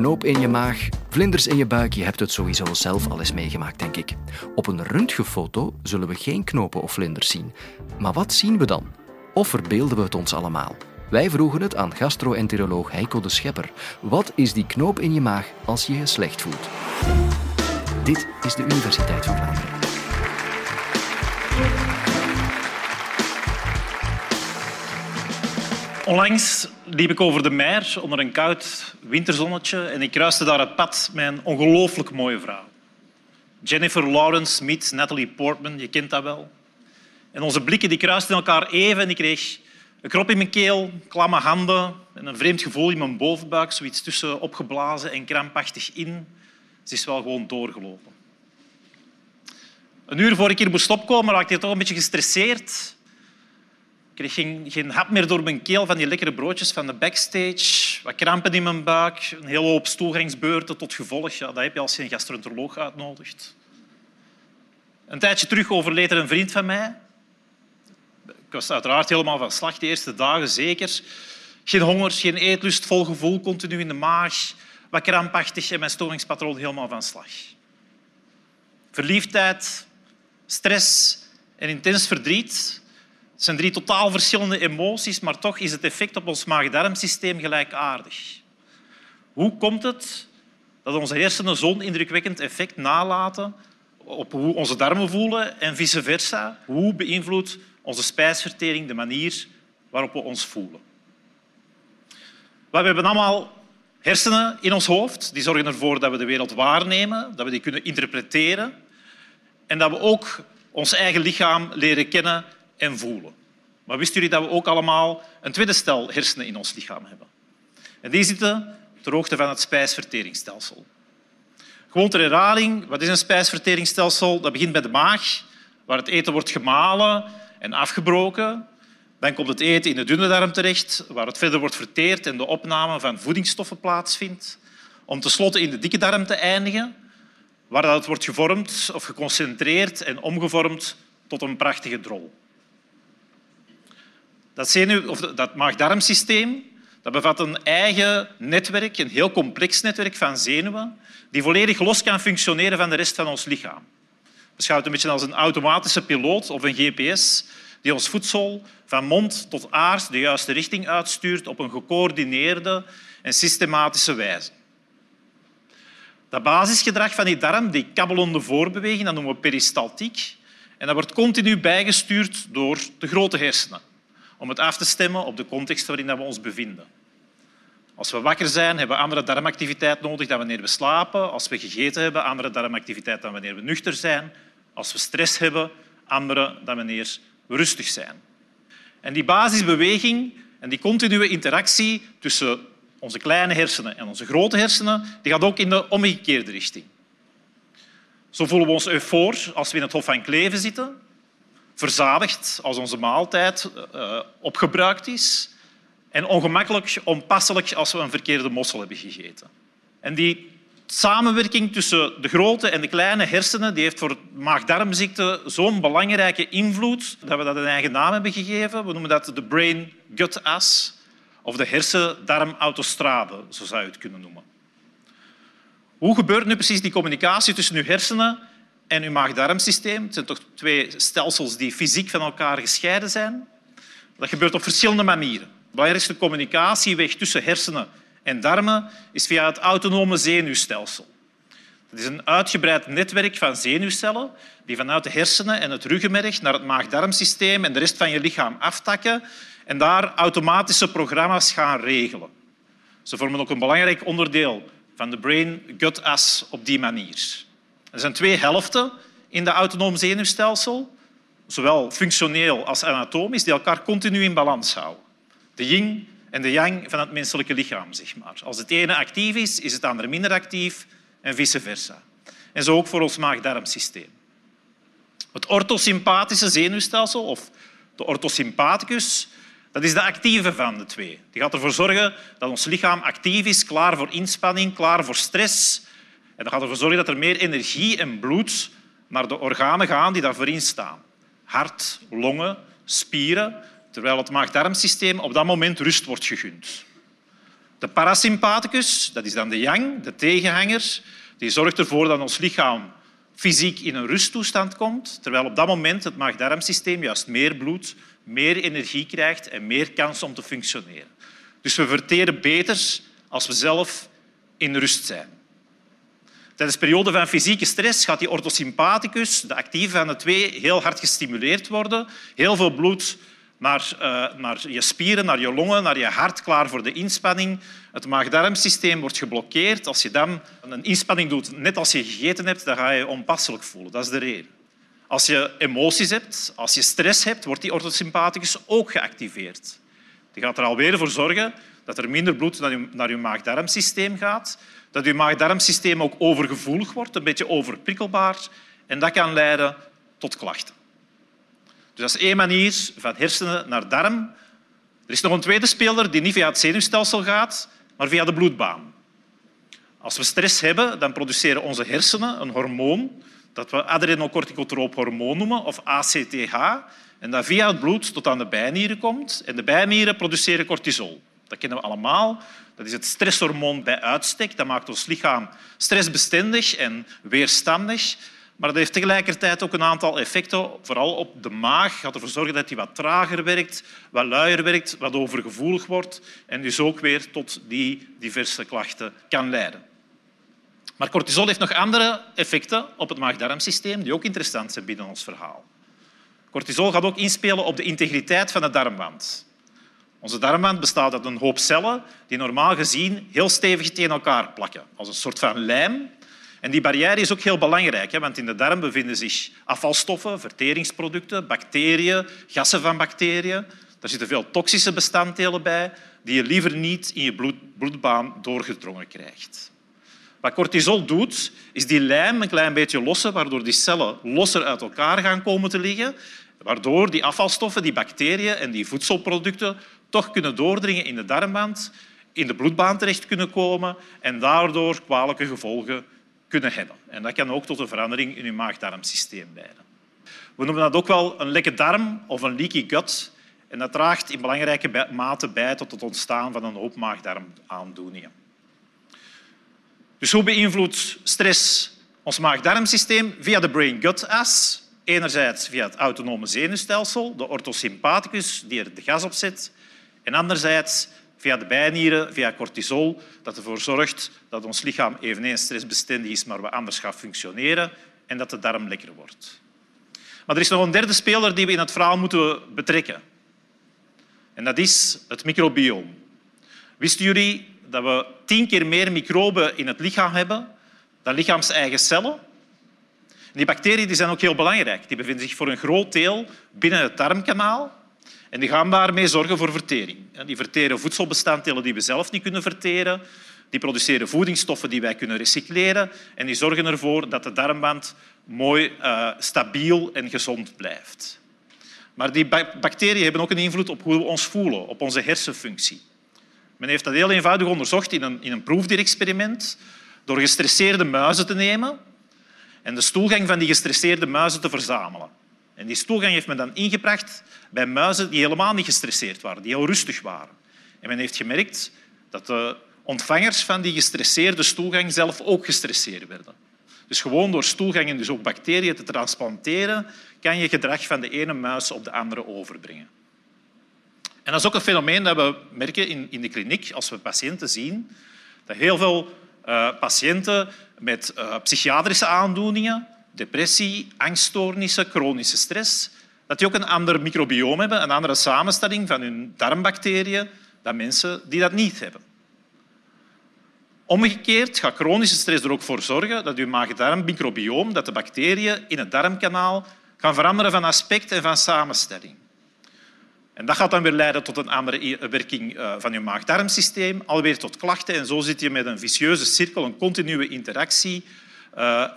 knoop in je maag, vlinders in je buik, je hebt het sowieso zelf al eens meegemaakt, denk ik. Op een röntgenfoto zullen we geen knopen of vlinders zien. Maar wat zien we dan? Of verbeelden we het ons allemaal? Wij vroegen het aan gastroenteroloog Heiko de Schepper. Wat is die knoop in je maag als je je slecht voelt? Dit is de Universiteit van Vlaanderen. Onlangs liep ik over de Meer onder een koud winterzonnetje en ik kruiste daar het pad met een ongelooflijk mooie vrouw. Jennifer Lawrence Smith, Natalie Portman, je kent dat wel. En onze blikken die kruisten elkaar even en ik kreeg een krop in mijn keel, klamme handen en een vreemd gevoel in mijn bovenbuik, zoiets tussen opgeblazen en krampachtig in. Ze is wel gewoon doorgelopen. Een uur voor ik hier moest opkomen, raakte ik toch een beetje gestresseerd. Ik kreeg geen hap meer door mijn keel van die lekkere broodjes van de backstage. Wat krampen in mijn buik, een hele hoop stoelgangsbeurten tot gevolg. Ja, dat heb je als je een gastroenteroloog uitnodigt. Een tijdje terug overleed er een vriend van mij. Ik was uiteraard helemaal van slag, de eerste dagen zeker. Geen honger, geen eetlust, vol gevoel, continu in de maag. Wat krampachtig en mijn stoorningspatroon helemaal van slag. Verliefdheid, stress en intens verdriet... Het zijn 3 totaal verschillende emoties, maar toch is het effect op ons maag-darmsysteem gelijkaardig. Hoe komt het dat onze hersenen zo'n indrukwekkend effect nalaten op hoe onze darmen voelen en vice versa? Hoe beïnvloedt onze spijsvertering de manier waarop we ons voelen? We hebben allemaal hersenen in ons hoofd. Die zorgen ervoor dat we de wereld waarnemen, dat we die kunnen interpreteren en dat we ook ons eigen lichaam leren kennen en voelen. Maar wisten jullie dat we ook allemaal een tweede stel hersenen in ons lichaam hebben? En die zitten ter hoogte van het spijsverteringsstelsel. Gewoon ter herhaling, wat is een spijsverteringsstelsel? Dat begint bij de maag, waar het eten wordt gemalen en afgebroken. Dan komt het eten in de dunne darm terecht, waar het verder wordt verteerd en de opname van voedingsstoffen plaatsvindt. Om tenslotte in de dikke darm te eindigen, waar het wordt gevormd of geconcentreerd en omgevormd tot een prachtige drol. Dat maag-darmsysteem bevat een eigen netwerk, een heel complex netwerk van zenuwen, die volledig los kan functioneren van de rest van ons lichaam. Beschouw het een beetje als een automatische piloot of een GPS die ons voedsel van mond tot aard de juiste richting uitstuurt op een gecoördineerde en systematische wijze. Dat basisgedrag van die darm, die kabbelende voorbeweging, dat noemen we peristaltiek, en dat wordt continu bijgestuurd door de grote hersenen, om het af te stemmen op de context waarin we ons bevinden. Als we wakker zijn, hebben we andere darmactiviteit nodig dan wanneer we slapen. Als we gegeten hebben, andere darmactiviteit dan wanneer we nuchter zijn. Als we stress hebben, andere dan wanneer we rustig zijn. En die basisbeweging en die continue interactie tussen onze kleine hersenen en onze grote hersenen, die gaat ook in de omgekeerde richting. Zo voelen we ons euforisch als we in het Hof van Kleven zitten, verzadigd als onze maaltijd opgebruikt is en ongemakkelijk, onpasselijk als we een verkeerde mossel hebben gegeten. En die samenwerking tussen de grote en de kleine hersenen die heeft voor maag-darmziekte zo'n belangrijke invloed dat we dat een eigen naam hebben gegeven. We noemen dat de brain-gut-axis of de hersen-darm-autostrade, zo zou je het kunnen noemen. Hoe gebeurt nu precies die communicatie tussen uw hersenen en uw maag-darmsysteem? Het zijn toch 2 stelsels die fysiek van elkaar gescheiden zijn. Dat gebeurt op verschillende manieren. De belangrijkste communicatieweg tussen hersenen en darmen is via het autonome zenuwstelsel. Het is een uitgebreid netwerk van zenuwcellen die vanuit de hersenen en het ruggenmerg naar het maag-darmsysteem en de rest van je lichaam aftakken en daar automatische programma's gaan regelen. Ze vormen ook een belangrijk onderdeel van de brain-gut-axis op die manier. Er zijn 2 helften in het autonoom zenuwstelsel, zowel functioneel als anatomisch, die elkaar continu in balans houden. De yin en de yang van het menselijke lichaam, zeg maar. Als het ene actief is, is het andere minder actief en vice versa. En zo ook voor ons maag-darmsysteem. Het orthosympathische zenuwstelsel, of de orthosympathicus, dat is de actieve van de 2. Die gaat ervoor zorgen dat ons lichaam actief is, klaar voor inspanning, klaar voor stress. En dat gaat ervoor zorgen dat er meer energie en bloed naar de organen gaan die daarvoor in staan. Hart, longen, spieren, terwijl het maag-darmsysteem op dat moment rust wordt gegund. De parasympathicus, dat is dan de yang, de tegenhanger, die zorgt ervoor dat ons lichaam fysiek in een rusttoestand komt, terwijl op dat moment het maag-darmsysteem juist meer bloed, meer energie krijgt en meer kans om te functioneren. Dus we verteren beter als we zelf in rust zijn. Tijdens de periode van fysieke stress gaat die orthosympathicus, de actieve van de twee, heel hard gestimuleerd worden. Heel veel bloed naar je spieren, naar je longen, naar je hart, klaar voor de inspanning. Het maag-darmsysteem wordt geblokkeerd. Als je dan een inspanning doet, net als je gegeten hebt, dan ga je je onpasselijk voelen. Dat is de reden. Als je emoties hebt, als je stress hebt, wordt die orthosympathicus ook geactiveerd. Die gaat er alweer voor zorgen dat er minder bloed naar je maag-darmsysteem gaat, dat je maag-darmsysteem ook overgevoelig wordt, een beetje overprikkelbaar, en dat kan leiden tot klachten. Dus dat is één manier van hersenen naar darm. Er is nog een tweede speler die niet via het zenuwstelsel gaat, maar via de bloedbaan. Als we stress hebben, dan produceren onze hersenen een hormoon dat we adrenocorticotroop hormoon noemen, of ACTH, en dat via het bloed tot aan de bijnieren komt. En de bijnieren produceren cortisol. Dat kennen we allemaal. Dat is het stresshormoon bij uitstek. Dat maakt ons lichaam stressbestendig en weerstandig. Maar dat heeft tegelijkertijd ook een aantal effecten, vooral op de maag. Het gaat ervoor zorgen dat hij wat trager werkt, wat luier werkt, wat overgevoelig wordt en dus ook weer tot die diverse klachten kan leiden. Maar cortisol heeft nog andere effecten op het maag-darmsysteem die ook interessant zijn binnen ons verhaal. Cortisol gaat ook inspelen op de integriteit van de darmwand. Onze darmwand bestaat uit een hoop cellen die normaal gezien heel stevig tegen elkaar plakken, als een soort van lijm. En die barrière is ook heel belangrijk, want in de darm bevinden zich afvalstoffen, verteringsproducten, bacteriën, gassen van bacteriën. Daar zitten veel toxische bestanddelen bij die je liever niet in je bloedbaan doorgedrongen krijgt. Wat cortisol doet, is die lijm een klein beetje lossen, waardoor die cellen losser uit elkaar gaan komen te liggen, waardoor die afvalstoffen, die bacteriën en die voedselproducten toch kunnen doordringen in de darmwand, in de bloedbaan terecht kunnen komen en daardoor kwalijke gevolgen kunnen hebben. En dat kan ook tot een verandering in je maag-darmsysteem leiden. We noemen dat ook wel een lekke darm of een leaky gut. En dat draagt in belangrijke mate bij tot het ontstaan van een hoop maag-darmaandoeningen. Dus hoe beïnvloedt stress ons maag-darmsysteem? Via de brain-gut-axis. Enerzijds via het autonome zenuwstelsel, de orthosympathicus die er de gas op zet. En anderzijds via de bijnieren, via cortisol, dat ervoor zorgt dat ons lichaam eveneens stressbestendig is, maar we anders gaan functioneren en dat de darm lekker wordt. Maar er is nog een derde speler die we in het verhaal moeten betrekken. En dat is het microbioom. Wisten jullie dat we 10 keer meer microben in het lichaam hebben dan lichaams-eigen cellen? En die bacteriën zijn ook heel belangrijk. Die bevinden zich voor een groot deel binnen het darmkanaal. En die gaan daarmee zorgen voor vertering. Die verteren voedselbestanddelen die we zelf niet kunnen verteren. Die produceren voedingsstoffen die wij kunnen recycleren. En die zorgen ervoor dat de darmwand mooi stabiel en gezond blijft. Maar die bacteriën hebben ook een invloed op hoe we ons voelen, op onze hersenfunctie. Men heeft dat heel eenvoudig onderzocht in een proefdierexperiment door gestresseerde muizen te nemen en de stoelgang van die gestresseerde muizen te verzamelen. En die stoelgang heeft men dan ingebracht bij muizen die helemaal niet gestresseerd waren, die heel rustig waren. En men heeft gemerkt dat de ontvangers van die gestresseerde stoelgang zelf ook gestresseerd werden. Dus gewoon door stoelgangen, dus ook bacteriën, te transplanteren, kan je gedrag van de ene muis op de andere overbrengen. En dat is ook een fenomeen dat we merken in de kliniek als we patiënten zien. Dat heel veel patiënten met psychiatrische aandoeningen, depressie, angststoornissen, chronische stress, dat die ook een ander microbioom hebben, een andere samenstelling van hun darmbacteriën dan mensen die dat niet hebben. Omgekeerd gaat chronische stress er ook voor zorgen dat je maag-darm-microbioom, dat de bacteriën in het darmkanaal gaan veranderen van aspect en van samenstelling. En dat gaat dan weer leiden tot een andere werking van je maag-darmsysteem, alweer tot klachten. En zo zit je met een vicieuze cirkel, een continue interactie,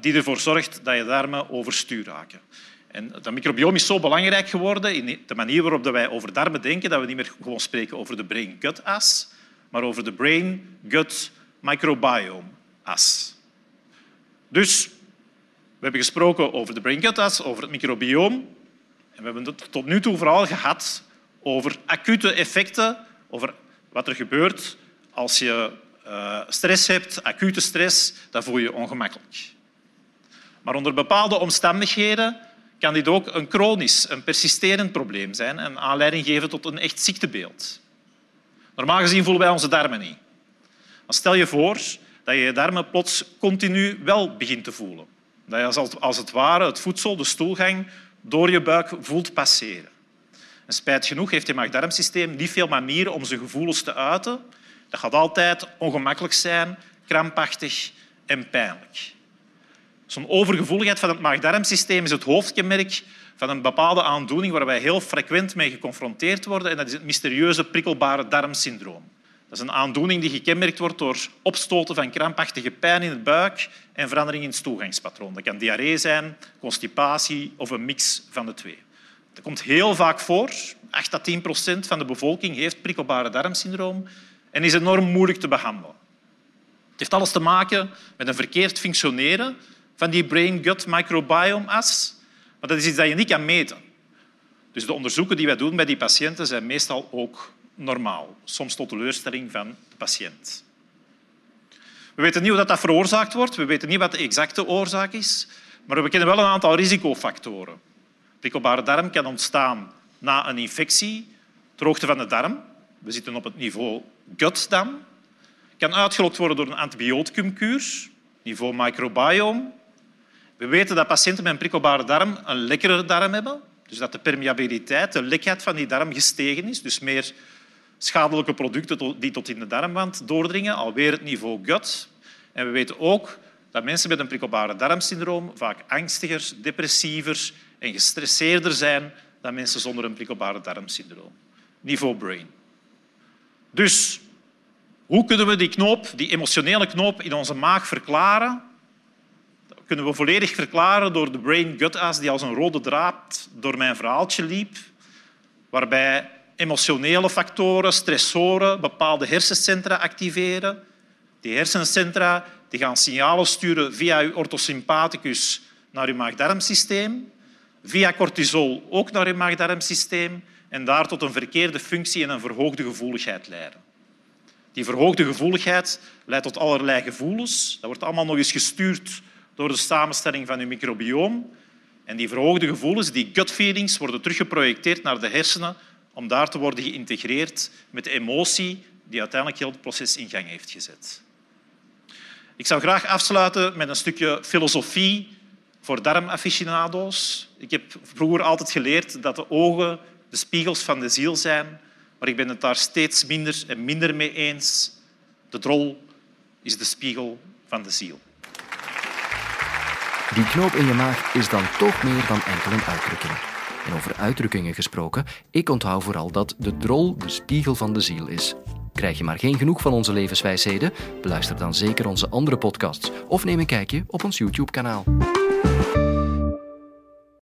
die ervoor zorgt dat je darmen overstuur raken. En dat microbioom is zo belangrijk geworden in de manier waarop wij over darmen denken, dat we niet meer gewoon spreken over de brain-gut-axis, maar over de brain-gut-microbiome-axis. Dus we hebben gesproken over de brain-gut-axis, over het microbioom. En we hebben het tot nu toe vooral gehad over acute effecten, over wat er gebeurt Als je stress hebt, acute stress, dan voel je je ongemakkelijk. Maar onder bepaalde omstandigheden kan dit ook een chronisch, een persisterend probleem zijn en aanleiding geven tot een echt ziektebeeld. Normaal gezien voelen wij onze darmen niet. Maar stel je voor dat je je darmen plots continu wel begint te voelen. Dat je als het ware het voedsel, de stoelgang, door je buik voelt passeren. En spijtig genoeg heeft je maag-darmsysteem niet veel manieren om zijn gevoelens te uiten. Dat gaat altijd ongemakkelijk zijn, krampachtig en pijnlijk. Zo'n overgevoeligheid van het maag-darmsysteem is het hoofdkenmerk van een bepaalde aandoening waar wij heel frequent mee geconfronteerd worden. En dat is het mysterieuze prikkelbare darmsyndroom. Dat is een aandoening die gekenmerkt wordt door opstoten van krampachtige pijn in het buik en verandering in het stoelgangspatroon. Dat kan diarree zijn, constipatie of een mix van de twee. Dat komt heel vaak voor. 8 tot 10% van de bevolking heeft prikkelbare darmsyndroom en is enorm moeilijk te behandelen. Het heeft alles te maken met een verkeerd functioneren van die brain-gut-microbiome-as, maar dat is iets dat je niet kan meten. Dus de onderzoeken die wij doen bij die patiënten zijn meestal ook normaal, soms tot teleurstelling van de patiënt. We weten niet hoe dat veroorzaakt wordt, we weten niet wat de exacte oorzaak is, maar we kennen wel een aantal risicofactoren. Prikkelbare darm kan ontstaan na een infectie, droogte van de darm, we zitten op het niveau gut dan, kan uitgelokt worden door een antibioticumkuur, niveau microbiome. We weten dat patiënten met een prikkelbare darm een lekkere darm hebben, dus dat de permeabiliteit, de lekheid van die darm gestegen is, dus meer schadelijke producten die tot in de darmwand doordringen, alweer het niveau gut. En we weten ook dat mensen met een prikkelbare darmsyndroom vaak angstiger, depressiever en gestresseerder zijn dan mensen zonder een prikkelbare darmsyndroom. Niveau brain. Dus hoe kunnen we die knoop, die emotionele knoop in onze maag verklaren? Dat kunnen we volledig verklaren door de brain-gut-as die als een rode draad door mijn verhaaltje liep, waarbij emotionele factoren, stressoren, bepaalde hersencentra activeren. Die hersencentra die gaan signalen sturen via je orthosympathicus naar je maag-darmsysteem, via cortisol ook naar je maag-darmsysteem en daar tot een verkeerde functie en een verhoogde gevoeligheid leiden. Die verhoogde gevoeligheid leidt tot allerlei gevoelens. Dat wordt allemaal nog eens gestuurd door de samenstelling van je microbioom. En die verhoogde gevoelens, die gut feelings, worden teruggeprojecteerd naar de hersenen om daar te worden geïntegreerd met de emotie die uiteindelijk heel het proces in gang heeft gezet. Ik zou graag afsluiten met een stukje filosofie voor darmafficionado's. Ik heb vroeger altijd geleerd dat de ogen de spiegels van de ziel zijn, maar ik ben het daar steeds minder en minder mee eens. De drol is de spiegel van de ziel. Die knoop in je maag is dan toch meer dan enkel een uitdrukking. En over uitdrukkingen gesproken, ik onthoud vooral dat de drol de spiegel van de ziel is. Krijg je maar geen genoeg van onze levenswijsheden? Beluister dan zeker onze andere podcasts of neem een kijkje op ons YouTube-kanaal.